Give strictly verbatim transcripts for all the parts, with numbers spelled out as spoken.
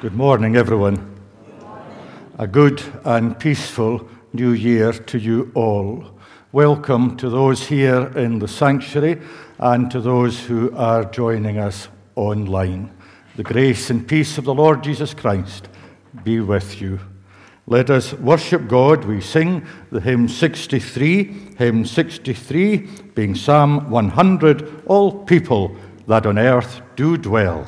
Good morning, everyone. Good morning. A good and peaceful new year to you all. Welcome to those here in the sanctuary and to those who are joining us online. The grace and peace of the Lord Jesus Christ be with you. Let us worship God. We sing the hymn sixty-three, hymn sixty-three, being Psalm one hundred, All People That on Earth Do Dwell.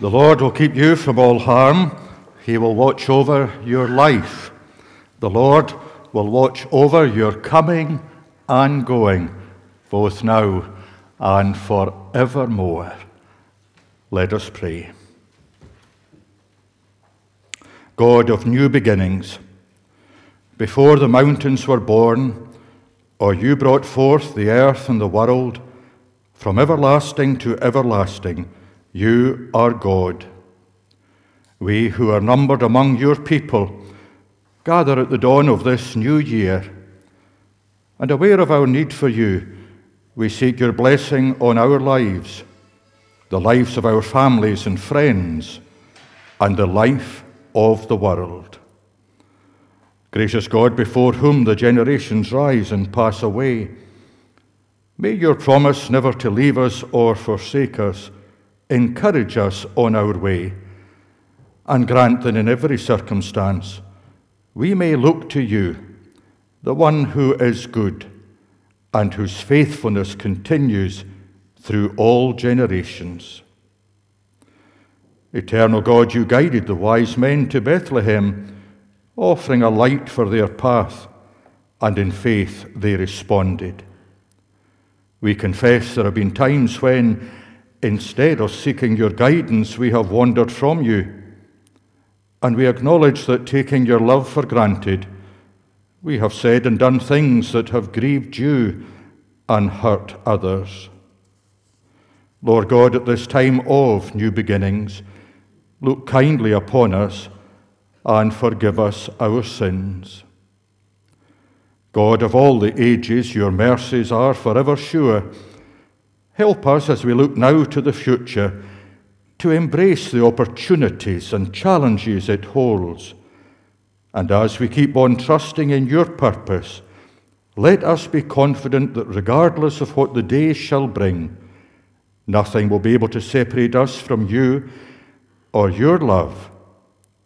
The Lord will keep you from all harm. He will watch over your life. The Lord will watch over your coming and going, both now and forevermore. Let us pray. God of new beginnings, before the mountains were born, or you brought forth the earth and the world, from everlasting to everlasting, you are God. We who are numbered among your people gather at the dawn of this new year, and aware of our need for you, we seek your blessing on our lives, the lives of our families and friends, and the life of the world. Gracious God, before whom the generations rise and pass away, may your promise never to leave us or forsake us encourage us on our way, and grant that in every circumstance we may look to you, the one who is good, and whose faithfulness continues through all generations. Eternal God, you guided the wise men to Bethlehem, offering a light for their path, and in faith they responded. We confess there have been times when, instead of seeking your guidance, we have wandered from you, and we acknowledge that, taking your love for granted, we have said and done things that have grieved you and hurt others. Lord God, at this time of new beginnings, look kindly upon us and forgive us our sins. God of all the ages, your mercies are forever sure. Help us as we look now to the future to embrace the opportunities and challenges it holds. And as we keep on trusting in your purpose, let us be confident that regardless of what the day shall bring, nothing will be able to separate us from you or your love,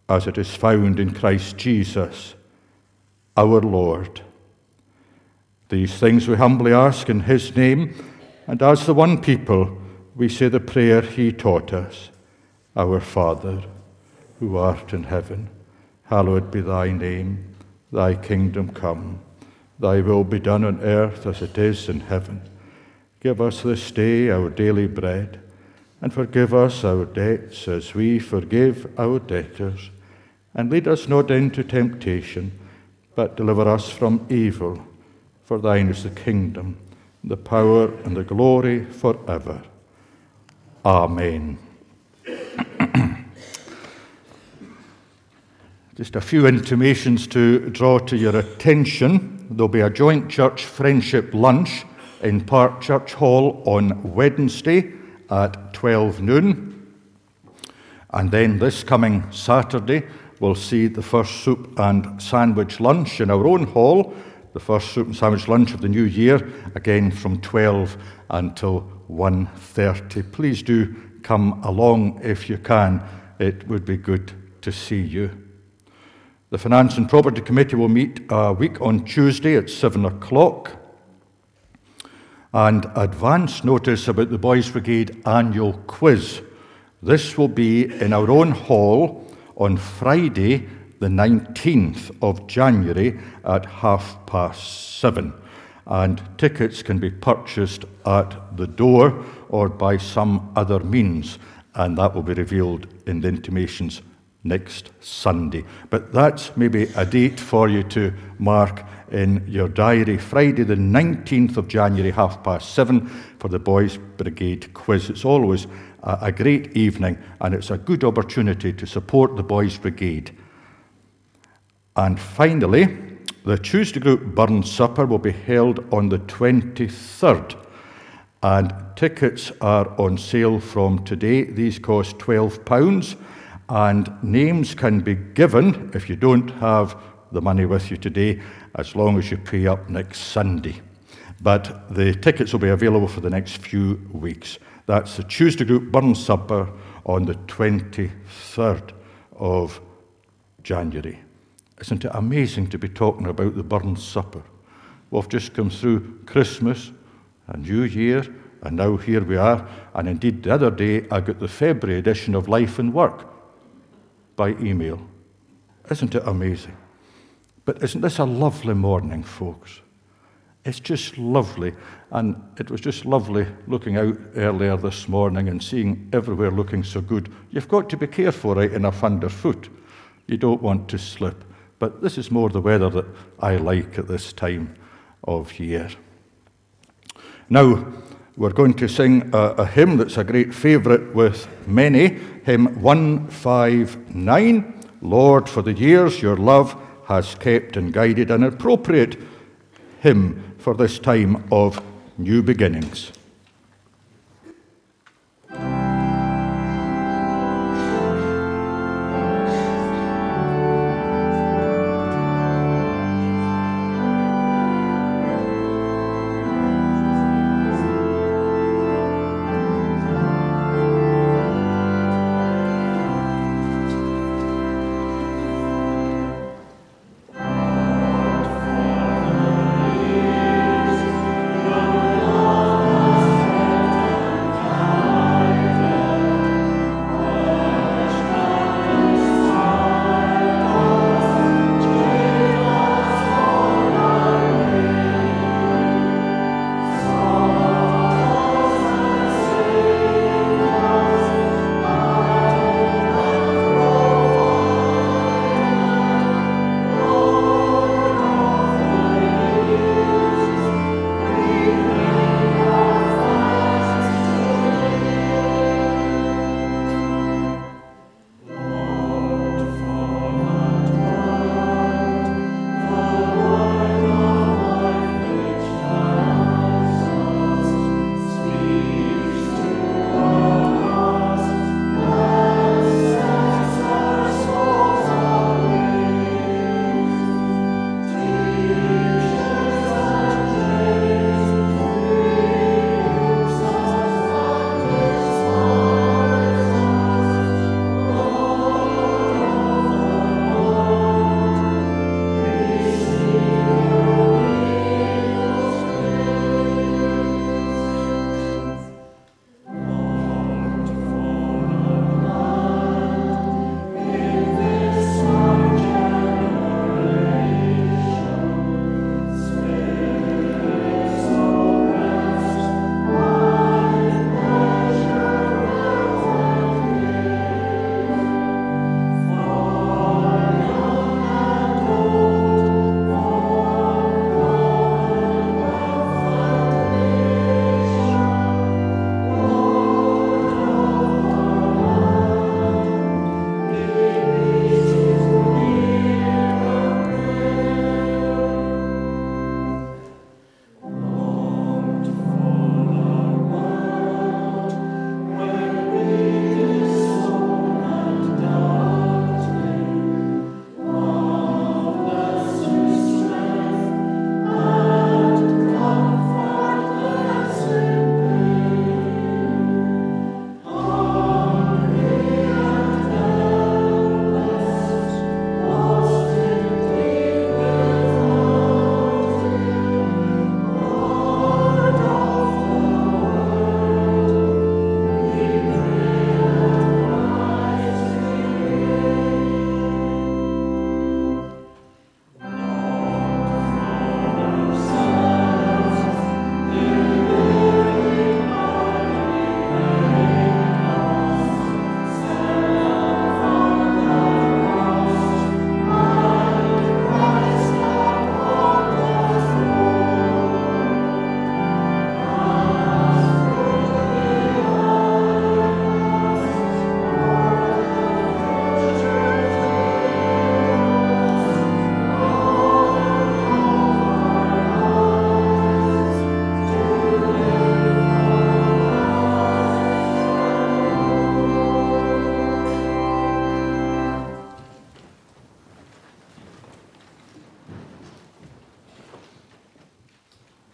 as it is found in Christ Jesus, our Lord. These things we humbly ask in his name, and as the one people, we say the prayer he taught us. Our Father, who art in heaven, hallowed be thy name. Thy kingdom come. Thy will be done on earth as it is in heaven. Give us this day our daily bread, and forgive us our debts as we forgive our debtors. And lead us not into temptation, but deliver us from evil. For thine is the kingdom, the power, and the glory forever. Amen. Just a few intimations to draw to your attention. There'll be a joint church friendship lunch in Park Church Hall on Wednesday at twelve noon. And then this coming Saturday, we'll see the first soup and sandwich lunch in our own hall, the first soup and sandwich lunch of the new year, again from twelve until one thirty. Please do come along if you can. It would be good to see you. The Finance and Property Committee will meet a week on Tuesday at seven o'clock. And advance notice about the Boys Brigade annual quiz. This will be in our own hall on Friday, the nineteenth of January at half past seven. And tickets can be purchased at the door or by some other means. And that will be revealed in the intimations next Sunday. But that's maybe a date for you to mark in your diary. Friday the nineteenth of January, half past seven, for the Boys Brigade quiz. It's always a great evening, and it's a good opportunity to support the Boys Brigade. And finally, the Tuesday group Burn Supper will be held on the twenty-third, and tickets are on sale from today. These cost twelve pounds. And names can be given if you don't have the money with you today, as long as you pay up next Sunday. But the tickets will be available for the next few weeks. That's the Tuesday group Burn Supper on the twenty-third of January. Isn't it amazing to be talking about the Burn Supper? We've just come through Christmas, a new year, and now here we are. And indeed, the other day, I got the February edition of Life and Work by email. Isn't it amazing? But isn't this a lovely morning, folks? It's just lovely, and it was just lovely looking out earlier this morning and seeing everywhere looking so good. You've got to be careful right enough underfoot. You don't want to slip, but this is more the weather that I like at this time of year. Now, we're going to sing a, a hymn that's a great favourite with many, hymn one five nine, Lord, for the years your love has kept and guided, an appropriate hymn for this time of new beginnings.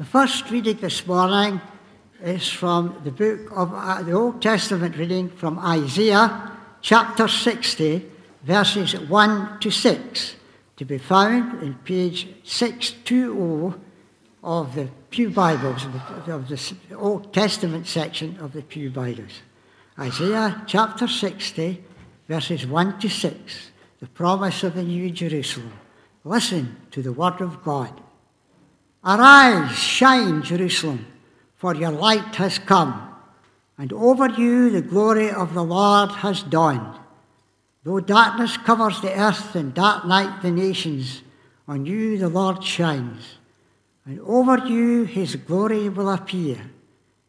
The first reading this morning is from the book of uh, the Old Testament reading from Isaiah chapter sixty, verses one to six, to be found in page six twenty of the Pew Bibles, of the Old Testament section of the Pew Bibles. Isaiah chapter sixty, verses one to six, the promise of the New Jerusalem. Listen to the word of God. Arise, shine, Jerusalem, for your light has come, and over you the glory of the Lord has dawned. Though darkness covers the earth and dark night the nations, on you the Lord shines, and over you his glory will appear.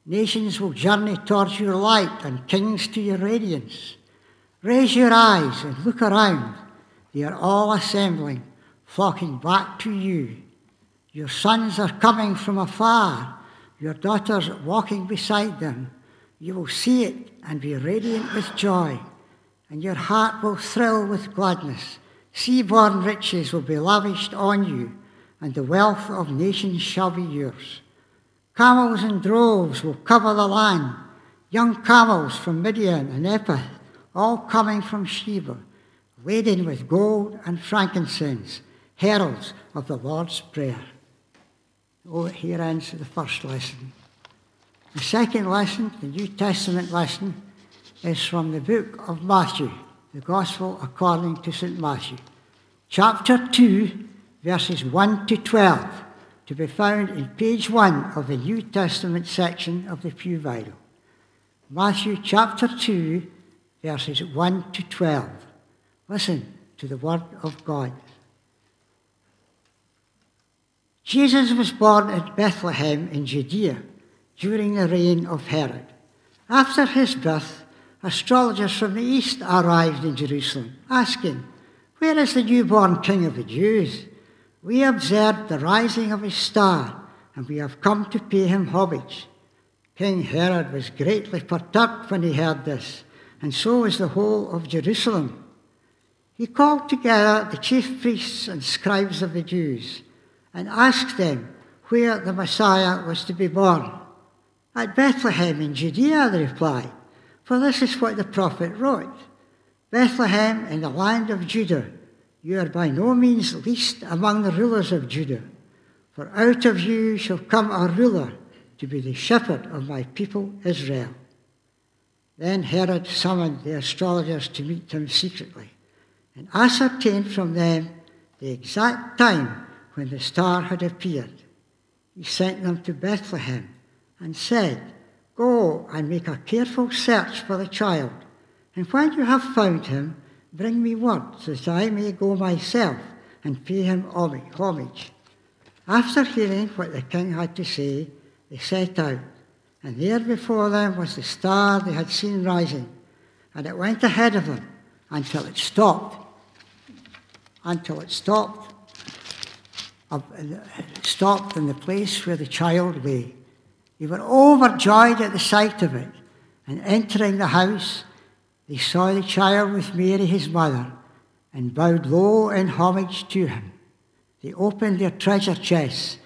Nations will journey towards your light, and kings to your radiance. Raise your eyes and look around. They are all assembling, flocking back to you. Your sons are coming from afar, your daughters walking beside them. You will see it and be radiant with joy, and your heart will thrill with gladness. Sea-born riches will be lavished on you, and the wealth of nations shall be yours. Camels and droves will cover the land, young camels from Midian and Ephah, all coming from Sheba, laden with gold and frankincense, heralds of the Lord's Prayer. Oh, here ends the first lesson. The second lesson, the New Testament lesson, is from the book of Matthew, the Gospel according to Saint Matthew, chapter two, verses one to twelve, to be found in page one of the New Testament section of the Pew Bible. Matthew chapter two, verses one to twelve. Listen to the word of God. Jesus was born at Bethlehem in Judea during the reign of Herod. After his birth, astrologers from the east arrived in Jerusalem, asking, "Where is the newborn King of the Jews? We observed the rising of his star, and we have come to pay him homage." King Herod was greatly perturbed when he heard this, and so was the whole of Jerusalem. He called together the chief priests and scribes of the Jews, and asked them where the Messiah was to be born. "At Bethlehem in Judea," they replied, "for this is what the prophet wrote. Bethlehem in the land of Judah, you are by no means least among the rulers of Judah, for out of you shall come a ruler to be the shepherd of my people Israel." Then Herod summoned the astrologers to meet him secretly, and ascertained from them the exact time when the star had appeared. He sent them to Bethlehem and said, "Go and make a careful search for the child, and when you have found him, bring me word so that I may go myself and pay him homage." After hearing what the king had to say, they set out, and there before them was the star they had seen rising, and it went ahead of them until it stopped. Until it stopped. stopped in the place where the child lay. They were overjoyed at the sight of it, and entering the house, they saw the child with Mary his mother, and bowed low in homage to him. They opened their treasure chests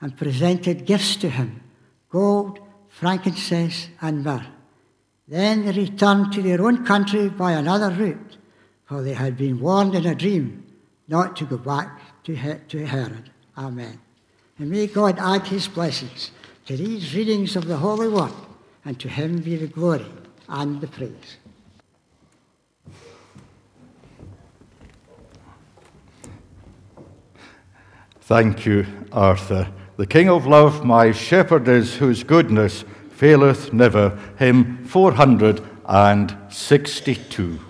and presented gifts to him, gold, frankincense, and myrrh. Then they returned to their own country by another route, for they had been warned in a dream not to go back to Herod. Amen. And may God add his blessings to these readings of the Holy Word, and to him be the glory and the praise. Thank you, Arthur. The King of Love, my shepherd is, whose goodness faileth never. Hymn four hundred sixty-two.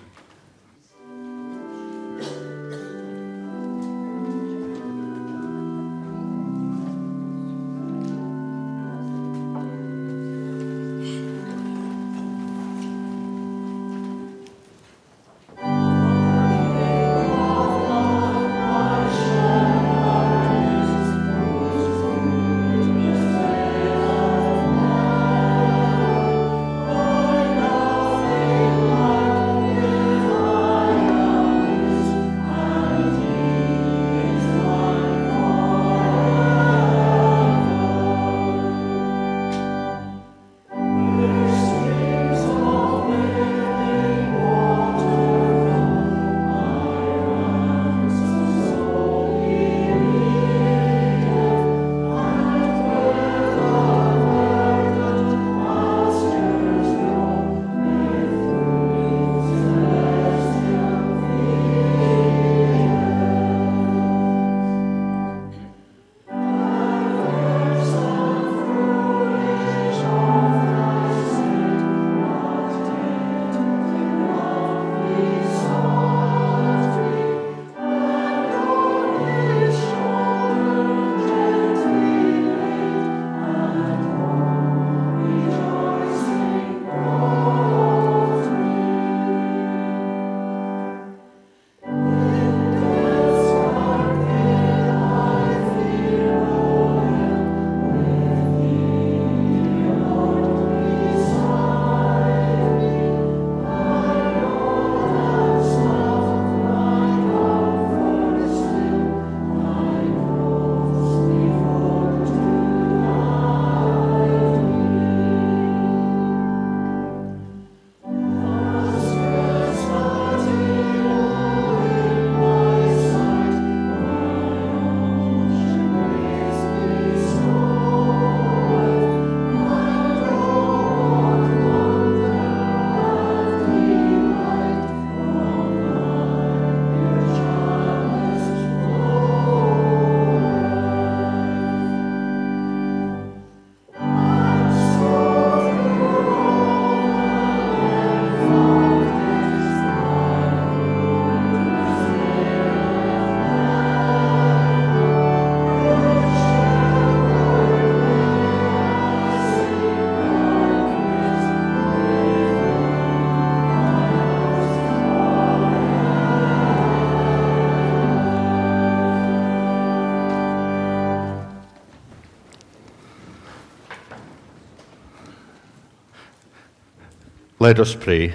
Let us pray.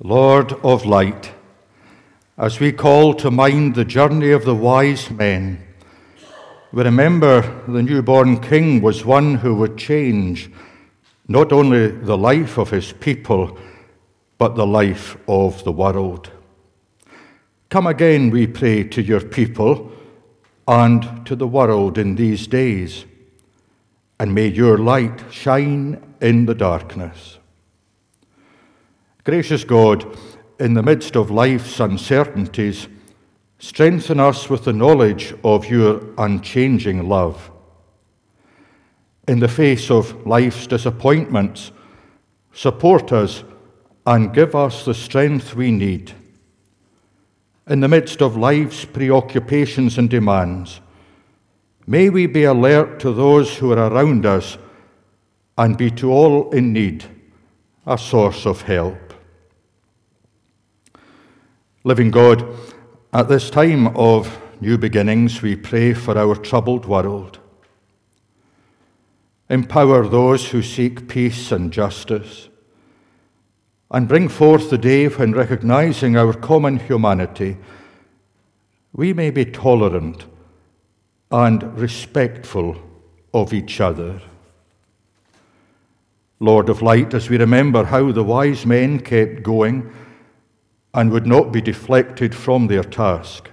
Lord of light, as we call to mind the journey of the wise men, we remember the newborn king was one who would change not only the life of his people, but the life of the world. Come again, we pray, to your people and to the world in these days, and may your light shine in the darkness. Gracious God, in the midst of life's uncertainties, strengthen us with the knowledge of your unchanging love. In the face of life's disappointments, support us and give us the strength we need. In the midst of life's preoccupations and demands, may we be alert to those who are around us and be to all in need a source of help. Living God, at this time of new beginnings, we pray for our troubled world. Empower those who seek peace and justice, and bring forth the day when, recognizing our common humanity, we may be tolerant and respectful of each other. Lord of light, as we remember how the wise men kept going and would not be deflected from their task,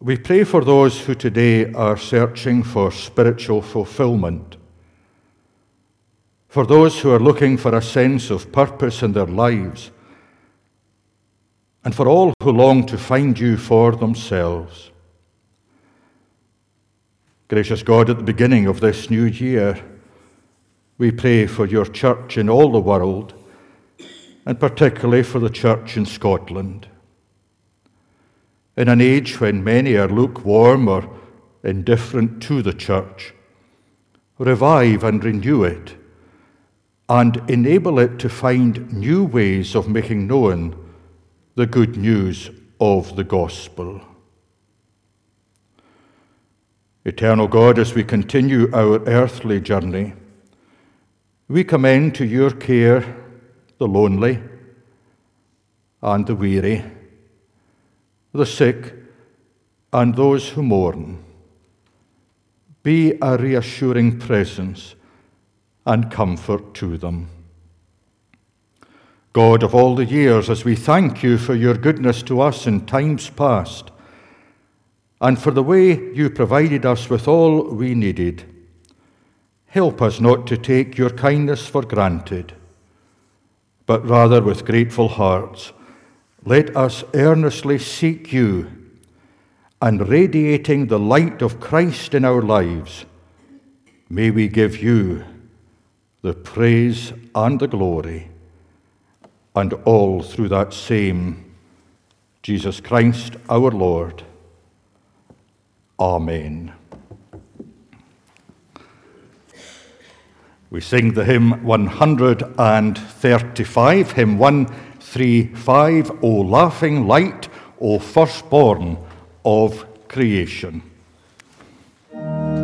we pray for those who today are searching for spiritual fulfillment, for those who are looking for a sense of purpose in their lives, and for all who long to find you for themselves. Gracious God, at the beginning of this new year, we pray for your church in all the world, and particularly for the church in Scotland. In an age when many are lukewarm or indifferent to the church, revive and renew it, and enable it to find new ways of making known the good news of the gospel. Eternal God, as we continue our earthly journey, we commend to your care the lonely and the weary, the sick and those who mourn. Be a reassuring presence and comfort to them. God of all the years, as we thank you for your goodness to us in times past, and for the way you provided us with all we needed, help us not to take your kindness for granted, but rather with grateful hearts, let us earnestly seek you, and radiating the light of Christ in our lives, may we give you the praise and the glory, and all through that same Jesus Christ our Lord. Amen. We sing the hymn one thirty-five, hymn one thirty-five, O Laughing Light, O Firstborn of Creation. Amen.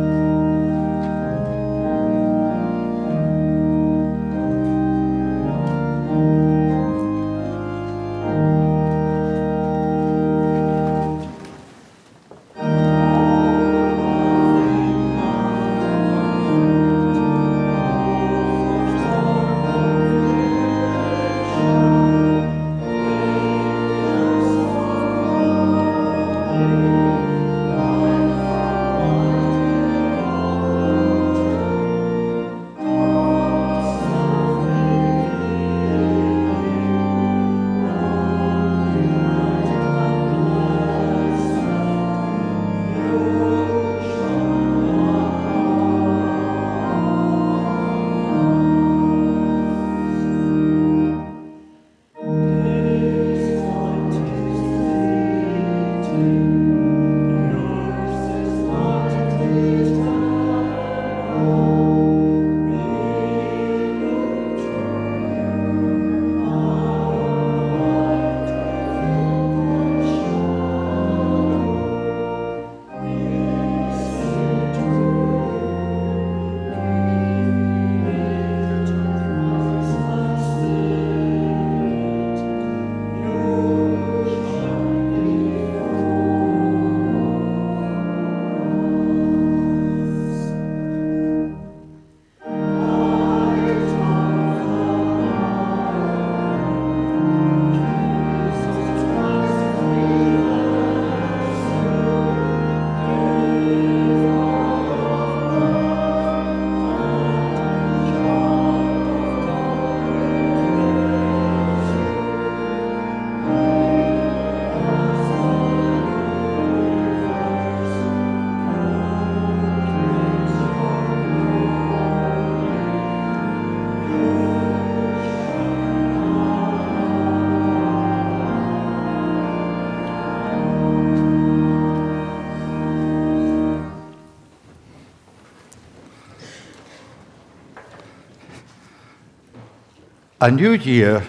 A new year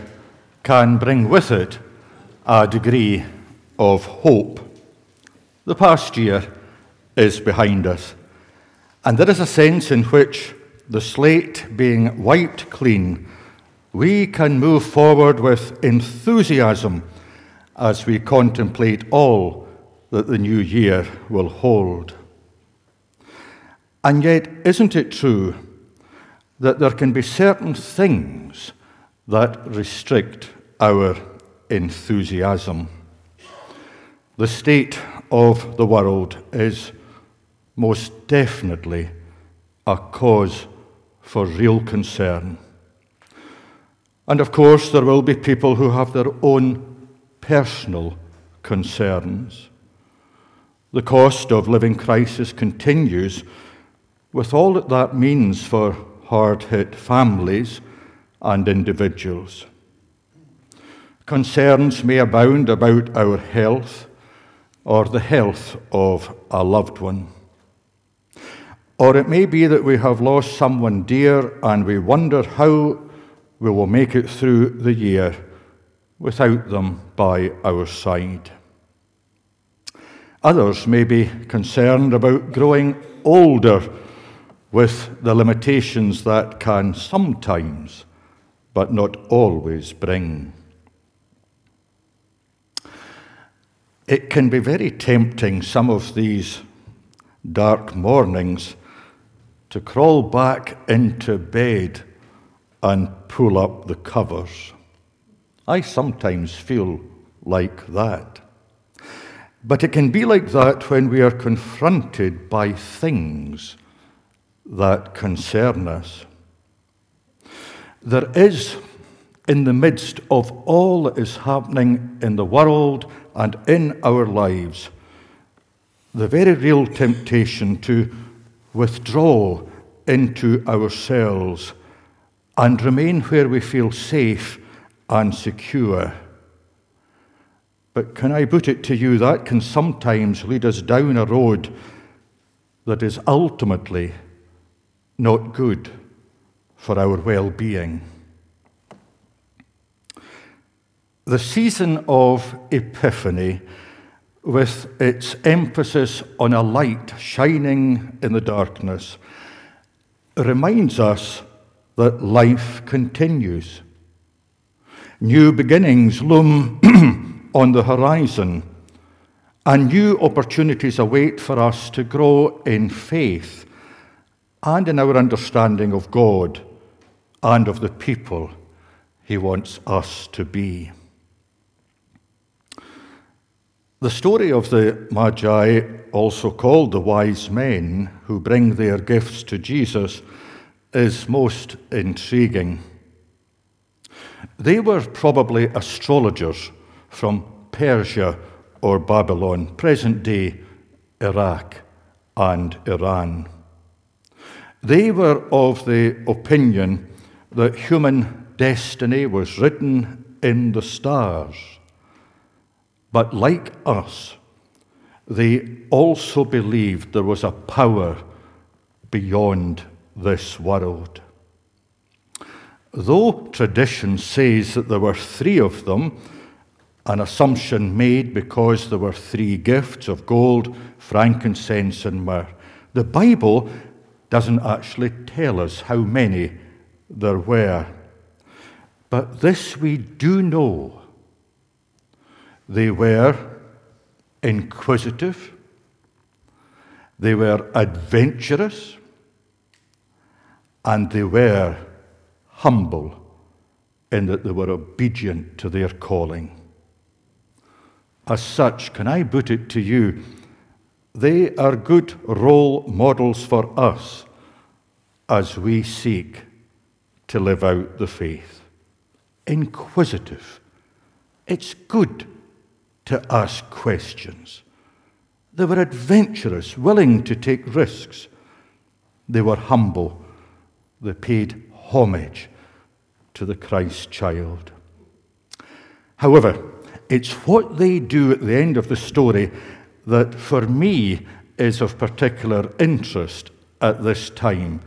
can bring with it a degree of hope. The past year is behind us, and there is a sense in which, the slate being wiped clean, we can move forward with enthusiasm as we contemplate all that the new year will hold. And yet, isn't it true that there can be certain things that restrict our enthusiasm? The state of the world is most definitely a cause for real concern. And of course, there will be people who have their own personal concerns. The cost of living crisis continues, with all that that means for hard-hit families and individuals. Concerns may abound about our health or the health of a loved one. Or it may be that we have lost someone dear and we wonder how we will make it through the year without them by our side. Others may be concerned about growing older with the limitations that can sometimes, but not always, bring. It can be very tempting, some of these dark mornings, to crawl back into bed and pull up the covers. I sometimes feel like that. But it can be like that when we are confronted by things that concern us. There is, in the midst of all that is happening in the world and in our lives, the very real temptation to withdraw into ourselves and remain where we feel safe and secure. But can I put it to you, that can sometimes lead us down a road that is ultimately not good for our well-being. The season of Epiphany, with its emphasis on a light shining in the darkness, reminds us that life continues. New beginnings loom on the horizon, and new opportunities await for us to grow in faith and in our understanding of God and of the people He wants us to be. The story of the Magi, also called the wise men who bring their gifts to Jesus, is most intriguing. They were probably astrologers from Persia or Babylon, present-day Iraq and Iran. They were of the opinion that human destiny was written in the stars. But like us, they also believed there was a power beyond this world. Though tradition says that there were three of them, an assumption made because there were three gifts of gold, frankincense, and myrrh, the Bible doesn't actually tell us how many there were. But this we do know. They were inquisitive, they were adventurous, and they were humble in that they were obedient to their calling. As such, can I put it to you, they are good role models for us as we seek to live out the faith. Inquisitive. It's good to ask questions. They were adventurous, willing to take risks. They were humble. They paid homage to the Christ child. However, it's what they do at the end of the story that for me is of particular interest at this time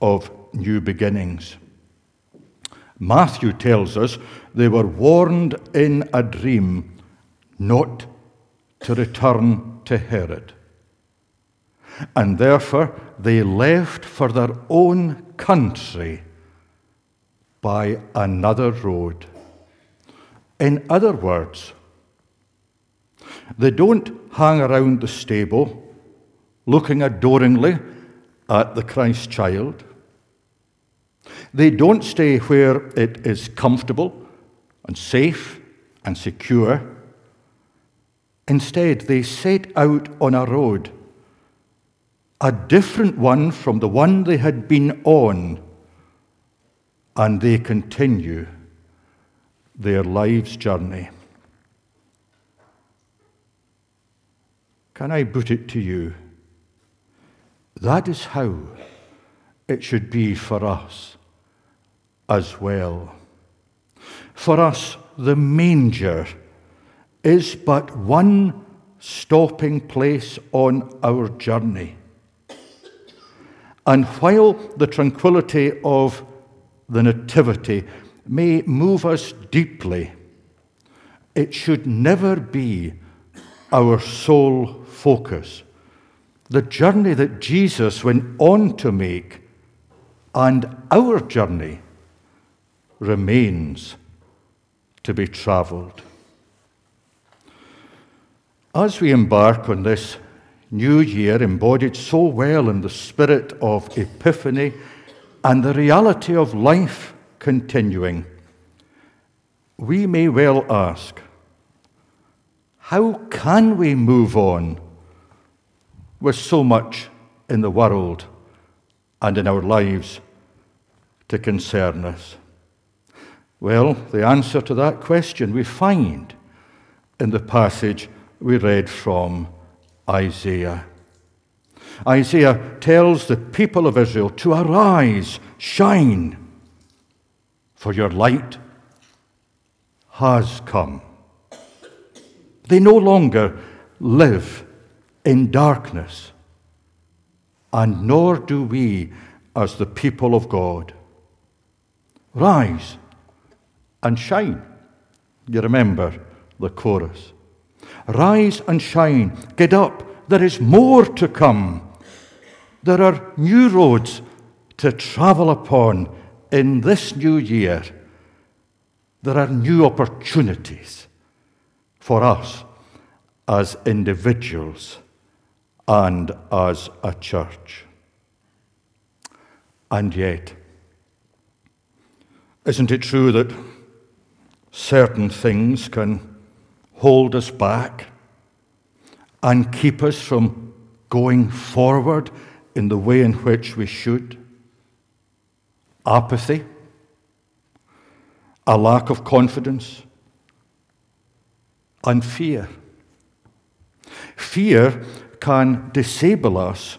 of new beginnings. Matthew tells us they were warned in a dream not to return to Herod. And therefore they left for their own country by another road. In other words, they don't hang around the stable looking adoringly at the Christ child. They don't stay where it is comfortable and safe and secure. Instead, they set out on a road, a different one from the one they had been on, and they continue their life's journey. Can I put it to you? That is how it should be for us as well. For us, the manger is but one stopping place on our journey. And while the tranquility of the Nativity may move us deeply, it should never be our sole focus. The journey that Jesus went on to make and our journey remains to be travelled. As we embark on this new year, embodied so well in the spirit of Epiphany and the reality of life continuing, we may well ask, how can we move on with so much in the world and in our lives to concern us? Well, the answer to that question we find in the passage we read from Isaiah. Isaiah tells the people of Israel to arise, shine, for your light has come. They no longer live in darkness, and nor do we as the people of God. Rise and shine. You remember the chorus. Rise and shine. Get up. There is more to come. There are new roads to travel upon in this new year. There are new opportunities for us as individuals and as a church. And yet, isn't it true that certain things can hold us back and keep us from going forward in the way in which we should? Apathy, a lack of confidence, and fear. Fear can disable us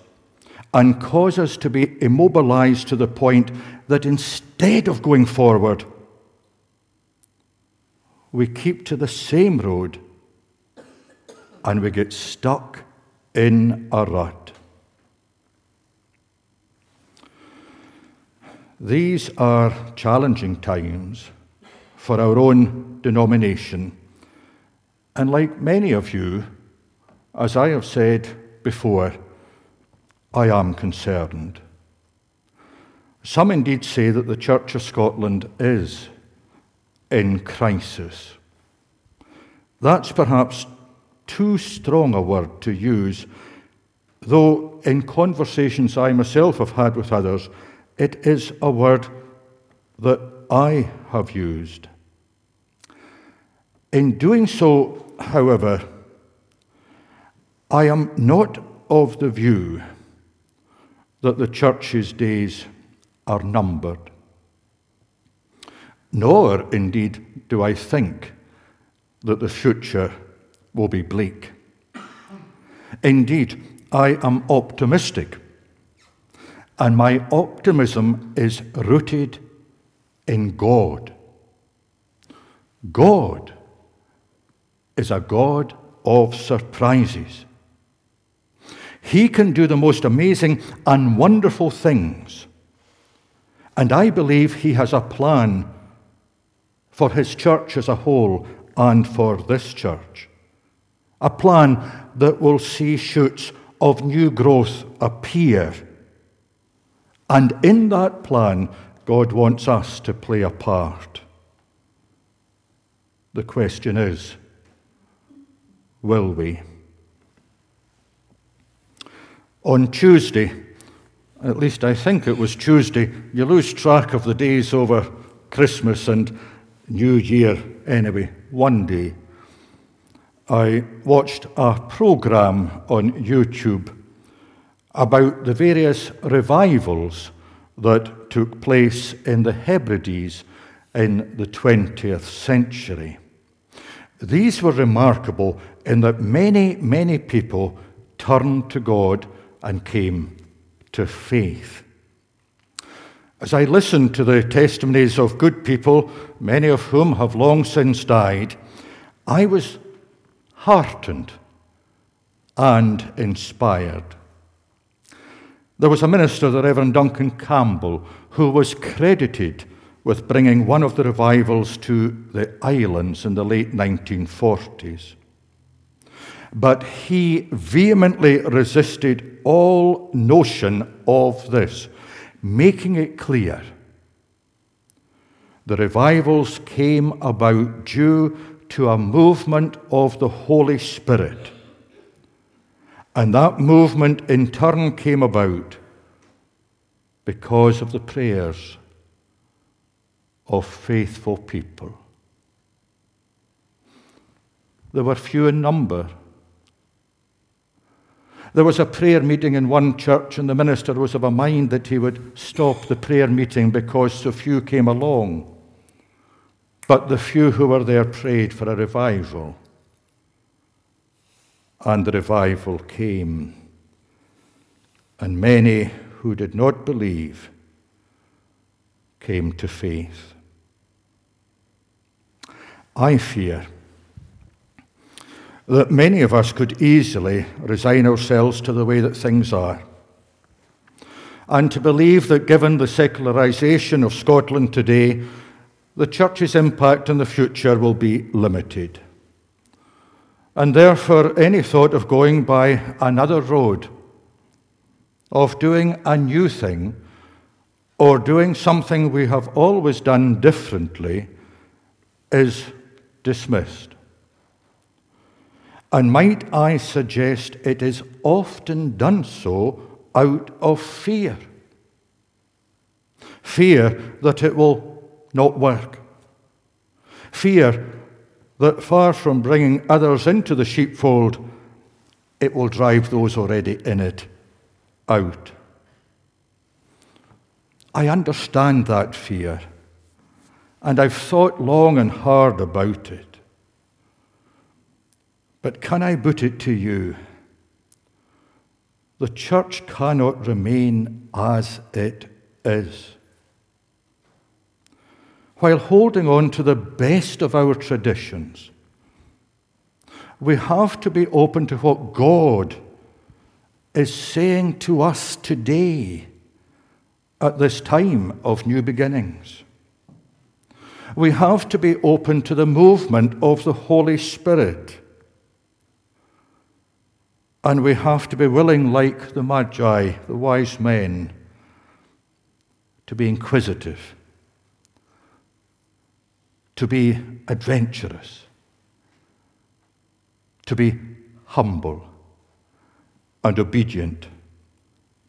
and cause us to be immobilized to the point that instead of going forward, we keep to the same road and we get stuck in a rut. These are challenging times for our own denomination. And like many of you, as I have said before, I am concerned. Some indeed say that the Church of Scotland is in crisis. That's perhaps too strong a word to use, though in conversations I myself have had with others, it is a word that I have used. In doing so, however, I am not of the view that the Church's days are numbered. Nor, indeed, do I think that the future will be bleak. Indeed, I am optimistic, and my optimism is rooted in God. God is a God of surprises. He can do the most amazing and wonderful things, and I believe He has a plan for his church as a whole and for this church. A plan that will see shoots of new growth appear. And in that plan, God wants us to play a part. The question is, will we? On Tuesday, at least I think it was Tuesday, you lose track of the days over Christmas and New Year anyway, one day, I watched a program on YouTube about the various revivals that took place in the Hebrides in the twentieth century. These were remarkable in that many, many people turned to God and came to faith. As I listened to the testimonies of good people, many of whom have long since died, I was heartened and inspired. There was a minister, the Reverend Duncan Campbell, who was credited with bringing one of the revivals to the islands in the late nineteen forties. But he vehemently resisted all notion of this, making it clear the revivals came about due to a movement of the Holy Spirit. And that movement in turn came about because of the prayers of faithful people. There were few in number. There was a prayer meeting in one church, and the minister was of a mind that he would stop the prayer meeting because so few came along. But the few who were there prayed for a revival. And the revival came. And many who did not believe came to faith. I fear that many of us could easily resign ourselves to the way that things are, and to believe that given the secularisation of Scotland today, the church's impact in the future will be limited. And therefore, any thought of going by another road, of doing a new thing, or doing something we have always done differently, is dismissed. And might I suggest it is often done so out of fear. Fear that it will not work. Fear that far from bringing others into the sheepfold, it will drive those already in it out. I understand that fear, and I've thought long and hard about it. But can I put it to you? The church cannot remain as it is. While holding on to the best of our traditions, we have to be open to what God is saying to us today at this time of new beginnings. We have to be open to the movement of the Holy Spirit. And we have to be willing, like the Magi, the wise men, to be inquisitive, to be adventurous, to be humble and obedient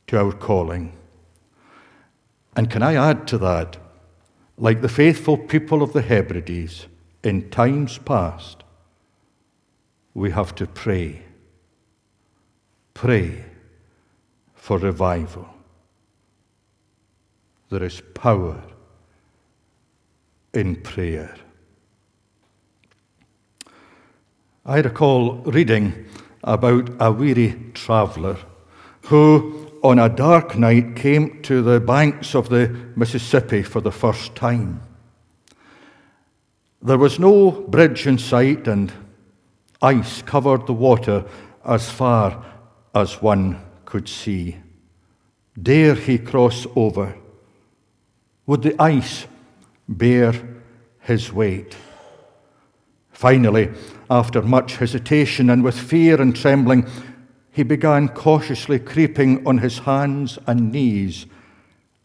to our calling. And can I add to that, like the faithful people of the Hebrides in times past, we have to pray. Pray for revival. There is power in prayer. I recall reading about a weary traveller who, on a dark night, came to the banks of the Mississippi for the first time. There was no bridge in sight, and ice covered the water as far as one could see. Dare he cross over? Would the ice bear his weight. Finally, after much hesitation and with fear and trembling, he began cautiously creeping on his hands and knees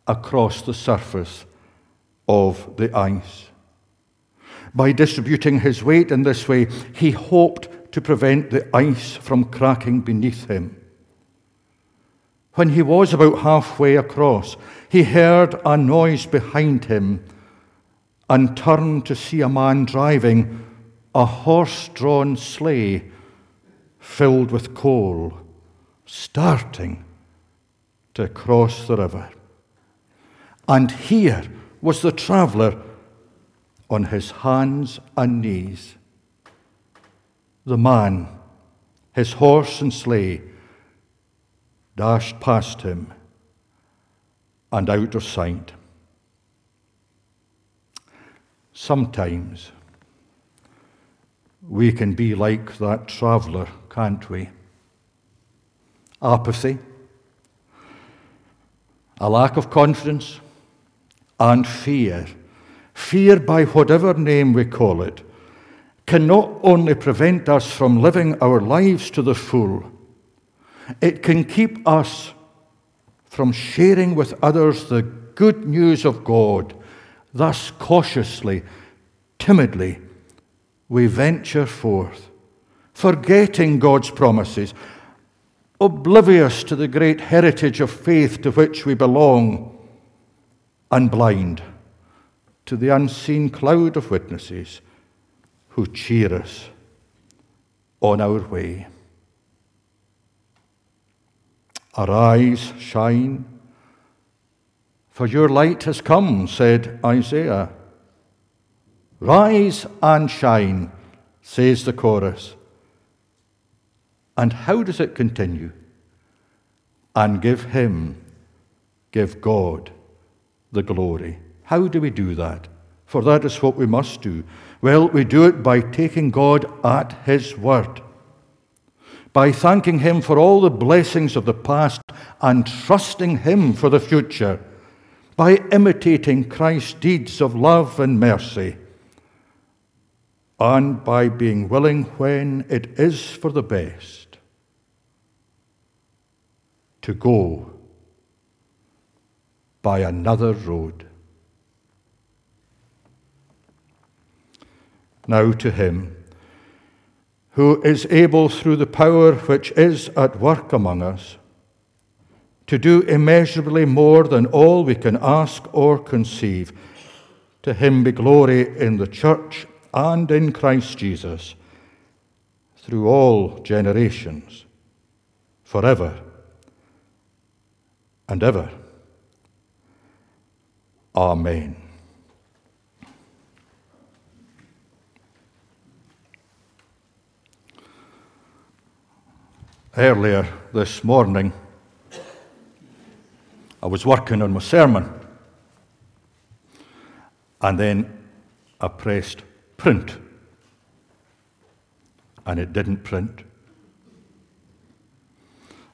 across the surface of the ice. By distributing his weight in this way, he hoped to prevent the ice from cracking beneath him. When he was about halfway across, he heard a noise behind him and turned to see a man driving a horse-drawn sleigh filled with coal, starting to cross the river. And here was the traveller on his hands and knees. The man, his horse and sleigh, dashed past him and out of sight. Sometimes we can be like that traveller, can't we? Apathy, a lack of confidence, and fear. Fear, by whatever name we call it, can not only prevent us from living our lives to the full, it can keep us from sharing with others the good news of God. Thus, cautiously, timidly, we venture forth, forgetting God's promises, oblivious to the great heritage of faith to which we belong, and blind to the unseen cloud of witnesses who cheer us on our way. Arise, shine, for your light has come, said Isaiah. Rise and shine, says the chorus. And how does it continue? And give him, give God the glory. How do we do that? For that is what we must do. Well, we do it by taking God at his word, by thanking him for all the blessings of the past and trusting him for the future, by imitating Christ's deeds of love and mercy, and by being willing, when it is for the best, to go by another road. Now to him who is able, through the power which is at work among us, to do immeasurably more than all we can ask or conceive. To him be glory in the church and in Christ Jesus, through all generations, forever and ever. Amen. Earlier this morning, I was working on my sermon, and then I pressed print, and it didn't print.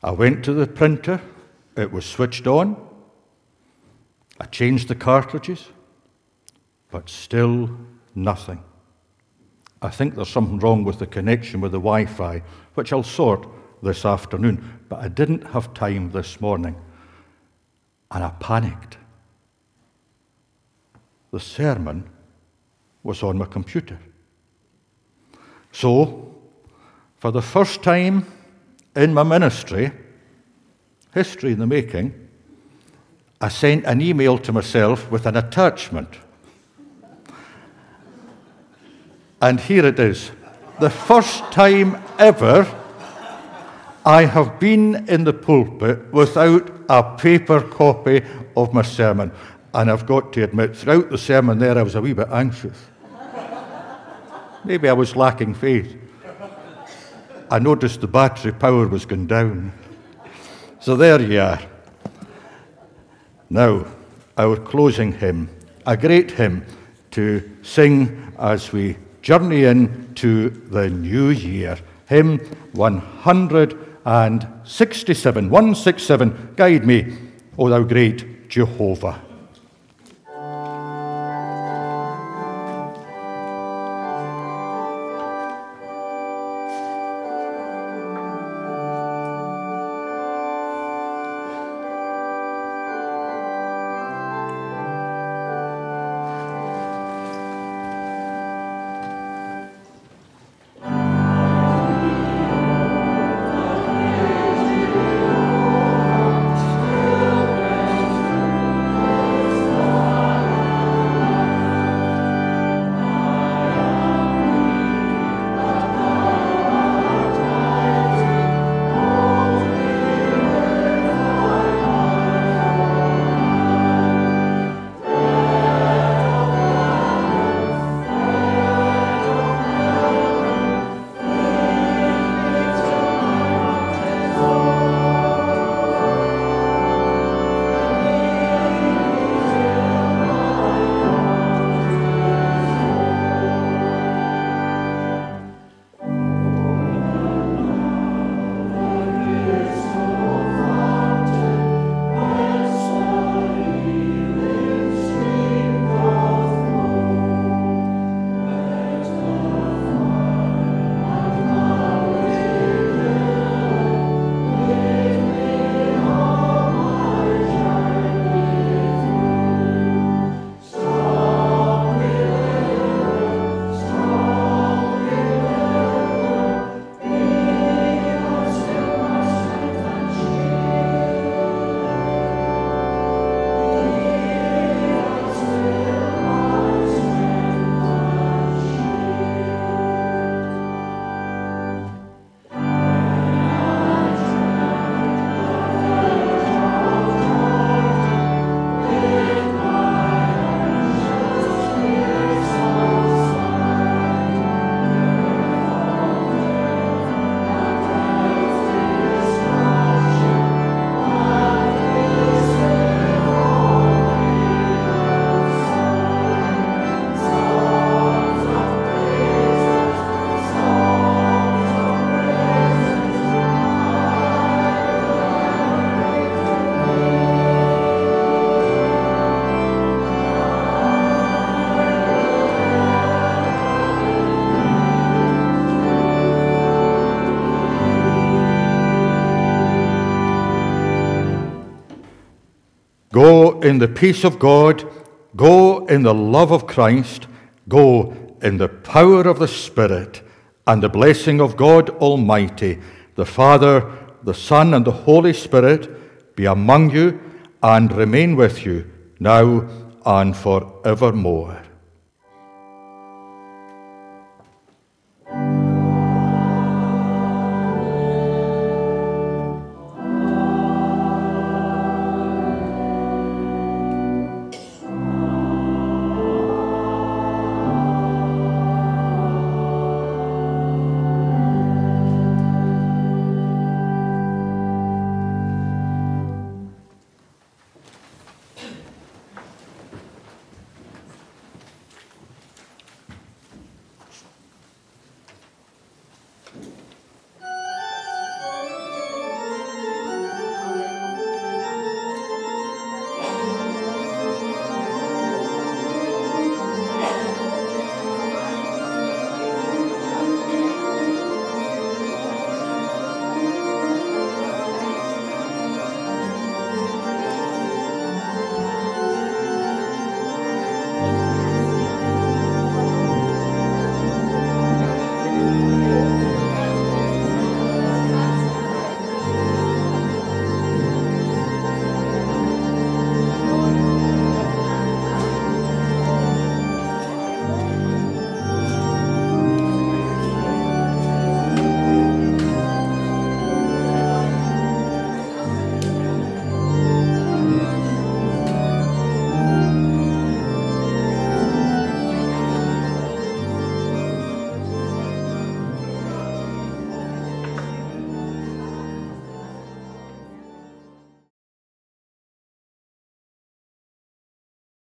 I went to the printer, it was switched on, I changed the cartridges, but still nothing. I think there's something wrong with the connection with the Wi-Fi, which I'll sort this afternoon, but I didn't have time this morning, and I panicked. The sermon was on my computer. So, for the first time in my ministry, history in the making, I sent an email to myself with an attachment. And here it is. The first time ever I have been in the pulpit without a paper copy of my sermon. And I've got to admit, throughout the sermon there, I was a wee bit anxious. Maybe I was lacking faith. I noticed the battery power was going down. So there you are. Now, our closing hymn, a great hymn to sing as we journey into the new year. Hymn one hundred sixty-seven. one sixty-seven, guide me, O thou great Jehovah. Go in the peace of God. Go in the love of Christ. Go in the power of the Spirit and the blessing of God Almighty, the Father, the Son, and the Holy Spirit be among you and remain with you now and forevermore.